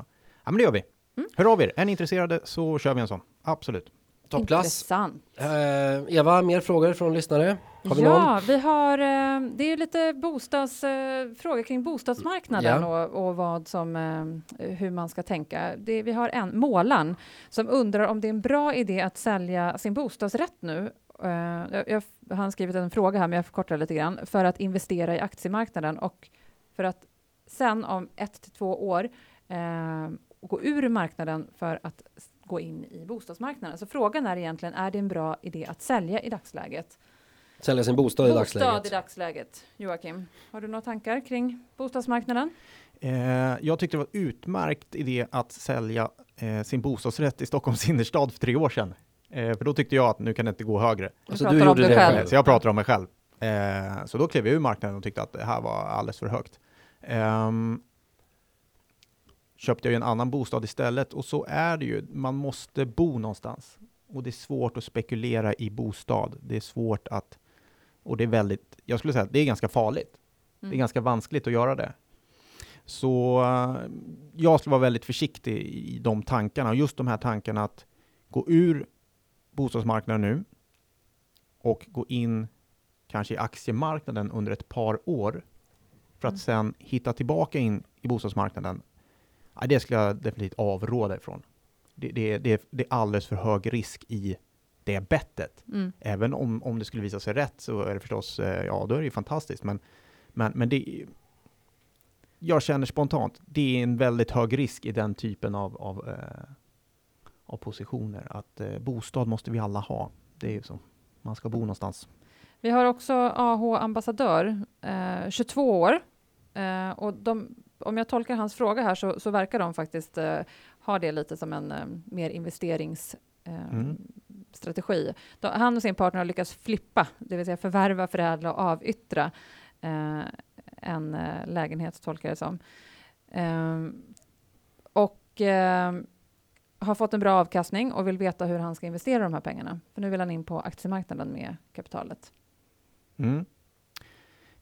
ja, men det gör vi. Mm. Hör av er. Är ni intresserade så kör vi en sån. Absolut. Toppklass. Intressant. Eh, Eva, mer frågor från lyssnare? Har vi ja, någon? Vi har, eh, det är lite bostads, eh, frågor kring bostadsmarknaden yeah. och, och vad som, eh, hur man ska tänka. Det, vi har en målan som undrar om det är en bra idé att sälja sin bostadsrätt nu. Uh, jag, jag har skrivit en fråga här men jag förkortar lite grann. För att investera i aktiemarknaden och för att sen om ett till två år eh, gå ur marknaden för att gå in i bostadsmarknaden. Så frågan är egentligen, är det en bra idé att sälja i dagsläget? Sälja sin bostad, bostad i dagsläget? Bostad i dagsläget, Joakim. Har du några tankar kring bostadsmarknaden? Eh, jag tyckte det var en utmärkt idé att sälja eh, sin bostadsrätt i Stockholms innerstad för tre år sedan. Eh, för då tyckte jag att nu kan det inte gå högre. Alltså, du gjorde det själv. Så jag pratar om mig själv. Eh, så då klev jag ur marknaden och tyckte att det här var alldeles för högt. Eh, köpte jag ju en annan bostad istället. Och så är det ju, man måste bo någonstans. Och det är svårt att spekulera i bostad. Det är svårt att, och det är väldigt, jag skulle säga att det är ganska farligt. Mm. Det är ganska vanskligt att göra det. Så jag skulle vara väldigt försiktig i de tankarna. Just de här tankarna att gå ur bostadsmarknaden nu och gå in kanske i aktiemarknaden under ett par år för att mm. sen hitta tillbaka in i bostadsmarknaden, ja, det skulle jag definitivt avråda ifrån. Det, det, det, det är alldeles för hög risk i det bettet. Mm. Även om, om det skulle visa sig rätt så är det förstås, ja då är det ju fantastiskt. Men, men, men det, jag känner spontant, det är en väldigt hög risk i den typen av, av, eh, av positioner. Att eh, bostad måste vi alla ha. Det är ju så. Man ska bo någonstans. Vi har också A H-ambassadör, eh, tjugotvå år. Eh, och de, om jag tolkar hans fråga här så, så verkar de faktiskt eh, ha det lite som en eh, mer investerings... Eh, mm. strategi. Då, han och sin partner har lyckats flippa, det vill säga förvärva, förädla och avyttra eh, en eh, lägenhet, tolkar det som. Eh, och eh, har fått en bra avkastning och vill veta hur han ska investera de här pengarna. För nu vill han in på aktiemarknaden med kapitalet. Mm.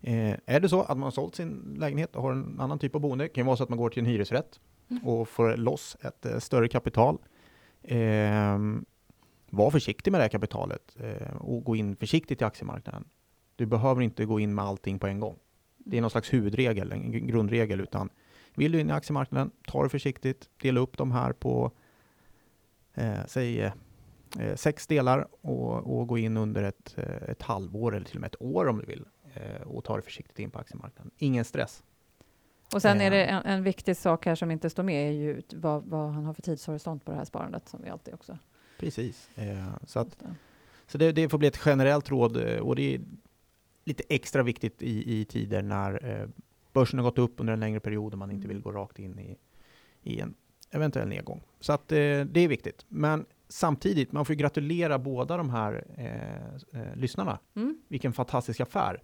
Eh, är det så att man har sålt sin lägenhet och har en annan typ av boende, kan ju vara så att man går till en hyresrätt mm. och får loss ett eh, större kapital. Eh, Var försiktig med det här kapitalet eh, och gå in försiktigt i aktiemarknaden. Du behöver inte gå in med allting på en gång. Det är någon slags huvudregel, en grundregel. Utan vill du in i aktiemarknaden, ta det försiktigt. Dela upp de här på eh, säg, eh, sex delar och, och gå in under ett, ett halvår eller till och med ett år om du vill. Eh, och ta det försiktigt in på aktiemarknaden. Ingen stress. Och sen är det en, en viktig sak här som inte står med är ju vad, vad han har för tidshorisont på det här sparandet som vi alltid också... Precis. Eh, så att, så det, det får bli ett generellt råd och det är lite extra viktigt i, i tider när eh, börsen har gått upp under en längre period och man inte vill gå rakt in i, i en eventuell nedgång. Så att, eh, det är viktigt. Men samtidigt, man får gratulera båda de här eh, eh, lyssnarna. Mm. Vilken fantastisk affär.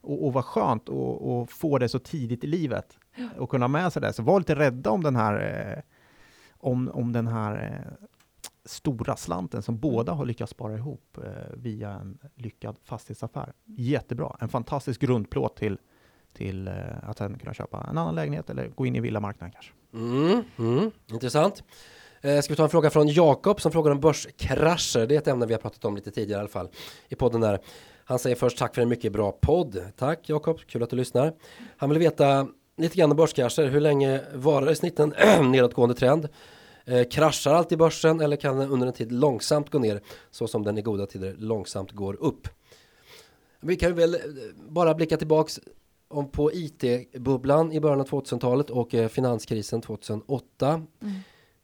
Och, och vad skönt att få det så tidigt i livet och kunna med sig det. Så var lite rädda om den här eh, om, om den här eh, stora slanten som båda har lyckats spara ihop eh, via en lyckad fastighetsaffär. Jättebra. En fantastisk grundplåt till, till eh, att sen kunna köpa en annan lägenhet eller gå in i villamarknaden kanske. Mm, mm, intressant. Eh, ska vi ta en fråga från Jakob som frågar om börskrascher. Det är ett ämne vi har pratat om lite tidigare i alla fall i podden där. Han säger först tack för en mycket bra podd. Tack Jakob, kul att du lyssnar. Han vill veta lite grann om börskrascher. Hur länge varar i snitt en nedåtgående trend? Eh, kraschar alltid börsen eller kan den under en tid långsamt gå ner så som den i goda tider långsamt går upp? Vi kan väl bara blicka tillbaks om på I T-bubblan i början av tvåtusentalet och eh, finanskrisen två tusen åtta. Mm.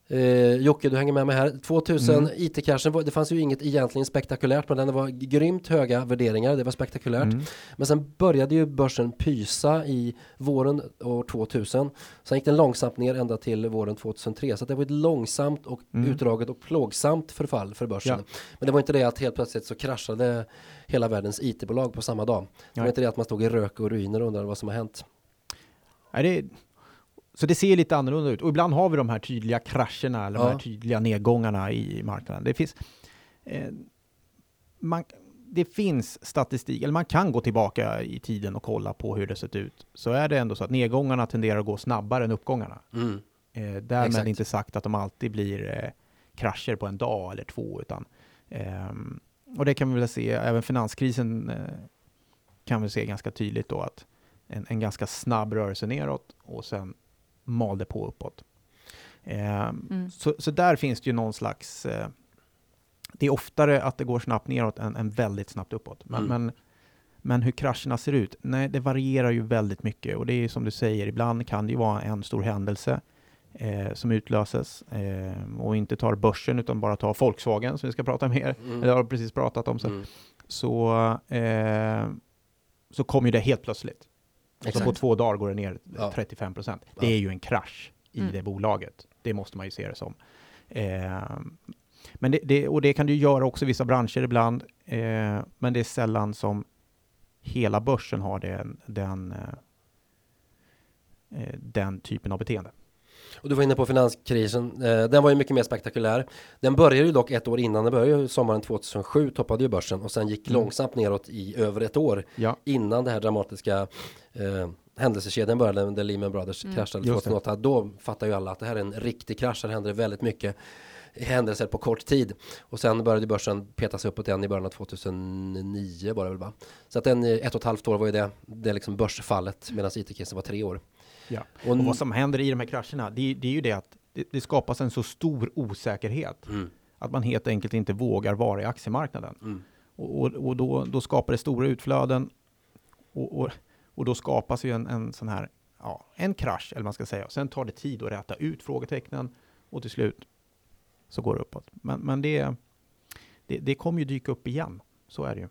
Eh, Jocke, du hänger med mig här. tvåtusen mm. I T-kraschen, det fanns ju inget egentligen spektakulärt, men den var grymt höga värderingar, det var spektakulärt. Mm. Men sen började ju börsen pysa i våren år tvåtusen. Sen gick den långsamt ner ända till våren två tusen tre. Så det var ett långsamt och mm. utdraget och plågsamt förfall för börsen. Ja. Men det var inte det att helt plötsligt så kraschade hela världens I T-bolag på samma dag. Det var ja. inte det att man stod i rök och ruiner och undrade vad som har hänt. Nej, det är... Så det ser lite annorlunda ut. Och ibland har vi de här tydliga krascherna eller ja. de här tydliga nedgångarna i marknaden. Det finns, eh, man, det finns statistik, eller man kan gå tillbaka i tiden och kolla på hur det sett ut. Så är det ändå så att nedgångarna tenderar att gå snabbare än uppgångarna. Mm. Eh, därmed Exakt. inte sagt att de alltid blir eh, krascher på en dag eller två. Utan, eh, och det kan vi väl se, även finanskrisen eh, kan vi se ganska tydligt då att en, en ganska snabb rörelse neråt och sen malde på uppåt. Eh, mm. så, så där finns det ju någon slags... Eh, det är oftare att det går snabbt neråt än, än väldigt snabbt uppåt. Men, mm. men, men hur krascherna ser ut? Nej, det varierar ju väldigt mycket. Och det är som du säger, ibland kan det ju vara en stor händelse eh, som utlöses. Eh, och inte tar börsen utan bara tar Volkswagen som vi ska prata mer. Mm. Jag har precis pratat om. Så, mm. så, eh, så kom ju det helt plötsligt. Och så på två dagar går det ner ja. trettiofem procent. Det ja. är ju en krasch i mm. det bolaget. Det måste man ju se det som. Eh, men det, det, och det kan du göra också i vissa branscher ibland. Eh, men det är sällan som hela börsen har den, den, eh, den typen av beteende. Och du var inne på finanskrisen. Den var ju mycket mer spektakulär. Den började ju dock ett år innan. Den började ju sommaren två tusen sju, toppade ju börsen. Och sen gick mm. långsamt neråt i över ett år. Ja. Innan det här dramatiska eh, händelsekedjan började. När Lehman Brothers mm. kraschade två tusen åtta. Då fattar ju alla att det här är en riktig krasch. Här händer det väldigt mycket. händelser på kort tid. Och sen började börsen petas uppåt igen i början av tjugohundranio bara väl va. Så att en, ett och ett halvt år var ju det, det liksom börsfallet, medan I T-krisen var tre år. Ja. Och, och vad som händer i de här krascherna, det, det är ju det att det, det skapas en så stor osäkerhet mm. att man helt enkelt inte vågar vara i aktiemarknaden. Mm. Och, och, och då, då skapar det stora utflöden och, och, och då skapas ju en, en sån här ja, en krasch, eller man ska säga. Och sen tar det tid att räta ut frågetecknen och till slut så går det uppåt. Men, men det, det, det kommer ju dyka upp igen. Så är det ju.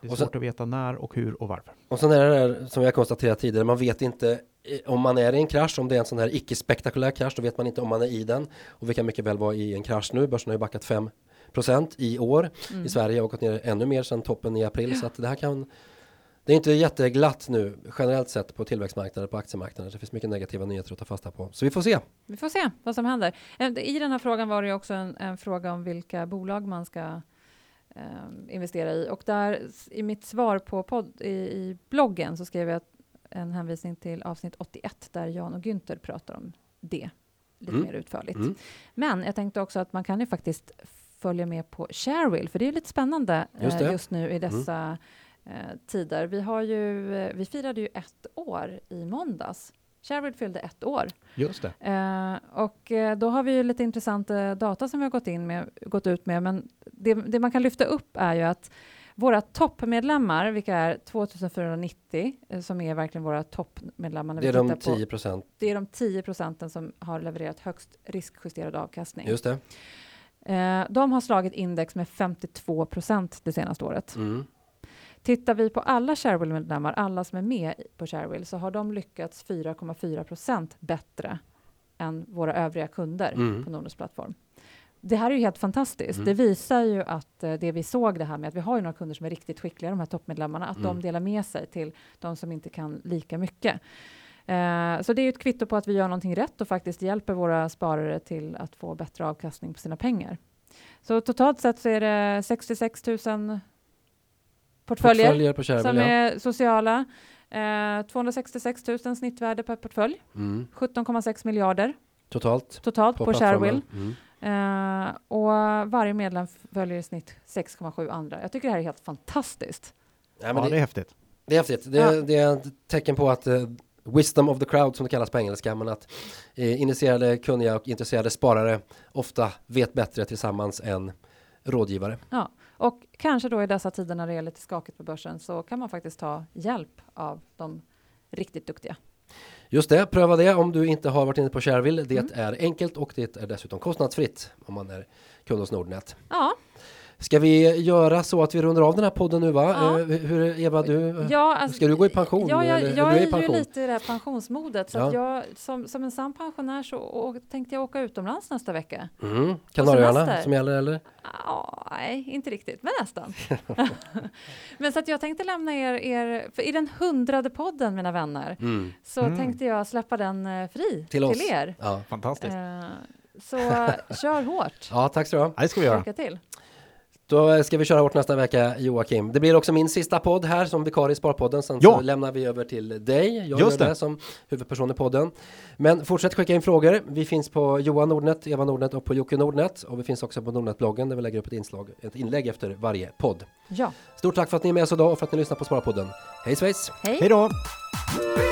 Det är och svårt sen, att veta när och hur och varför. Och sen är det där som jag konstaterat tidigare. Man vet inte om man är i en krasch. Om det är en sån här icke-spektakulär krasch, då vet man inte om man är i den. Och vi kan mycket väl vara i en krasch nu. Börsen har ju backat fem procent i år. Mm. I Sverige har gått ner ännu mer sedan toppen i april. Ja. Så att det här kan... Det är inte jätteglatt nu generellt sett på tillväxtmarknader, på aktiemarknader. Det finns mycket negativa nyheter att ta fasta på. Så vi får se. Vi får se vad som händer. I den här frågan var det ju också en, en fråga om vilka bolag man ska eh, investera i. Och där i mitt svar på podd, i, i bloggen så skrev jag en hänvisning till avsnitt åttioett där Jan och Günther pratar om det lite mm. mer utförligt. Mm. Men jag tänkte också att man kan ju faktiskt följa med på Sharewheel. För det är lite spännande just, eh, just nu i dessa... Mm. tider. Vi har ju, vi firade ju ett år i måndags. Sharewheel fyllde ett år. Just det. Eh, och då har vi ju lite intressanta data som vi har gått in med, gått ut med, men det, det man kan lyfta upp är ju att våra toppmedlemmar, vilka är två tusen fyrahundranittio, eh, som är verkligen våra toppmedlemmar. Det är de tio procent. På, det är de tio procenten som har levererat högst riskjusterad avkastning. Just det. Eh, de har slagit index med femtiotvå procent det senaste året. Mm. Tittar vi på alla Sharewheel-medlemmar, alla som är med på Sharewheel, så har de lyckats fyra komma fyra procent bättre än våra övriga kunder mm. på Nordnets plattform. Det här är ju helt fantastiskt. Mm. Det visar ju att eh, det vi såg det här med, att vi har ju några kunder som är riktigt skickliga, de här toppmedlemmarna, att mm. de delar med sig till de som inte kan lika mycket. Eh, så det är ju ett kvitto på att vi gör någonting rätt och faktiskt hjälper våra sparare till att få bättre avkastning på sina pengar. Så totalt sett så är det sextiosex tusen... Portföljer, portföljer på Sharewheel, som är ja. sociala. Eh, tvåhundrasextiosex tusen snittvärde per portfölj. Mm. sjutton komma sex miljarder. Totalt. Totalt på, på Sharewheel. Mm. Eh, och varje medlem följer i snitt sex komma sju andra. Jag tycker det här är helt fantastiskt. Ja, men ja, det, det är häftigt. Det är häftigt. Det, ja. det är ett tecken på att... Eh, Wisdom of the crowd, som det kallas på engelska, men att eh, initierade, kunniga och intresserade sparare ofta vet bättre tillsammans än rådgivare. Ja. Och kanske då i dessa tider när det är lite skakigt på börsen så kan man faktiskt ta hjälp av de riktigt duktiga. Just det, pröva det om du inte har varit inne på Sharewheel. Det mm. är enkelt och det är dessutom kostnadsfritt om man är kund hos Nordnet. Ja. Ska vi göra så att vi rundar av den här podden nu va? Ja. Uh, hur, Eva, du, ja, alltså, ska du gå i pension? Ja, jag, eller, jag är, är pension? ju lite i det här pensionsmodet. Så ja. att jag, som, som en sann pensionär så och, tänkte jag åka utomlands nästa vecka. Mm. Kanarierna som gäller eller? Ja, nej, inte riktigt, men nästan. Men så att jag tänkte lämna er, er för i den hundrade podden, mina vänner, mm. så mm. tänkte jag släppa den fri till, oss. till er. Ja. Fantastiskt. Uh, så kör hårt. Ja, tack så mycket. Det ska vi göra. Lycka till. Då ska vi köra vårt nästa vecka, Joakim. Det blir också min sista podd här som vikarie i Sparpodden. Sen ja. så lämnar vi över till dig. Jag Just gör det som huvudperson i podden. Men fortsätt skicka in frågor. Vi finns på Johan Nordnet, Eva Nordnet och på Jocke Nordnet. Och vi finns också på Nordnet-bloggen där vi lägger upp ett, inslag, ett inlägg efter varje podd. Ja. Stort tack för att ni är med oss idag och för att ni lyssnar på Sparpodden. Hej svejs! Hej. Hej då!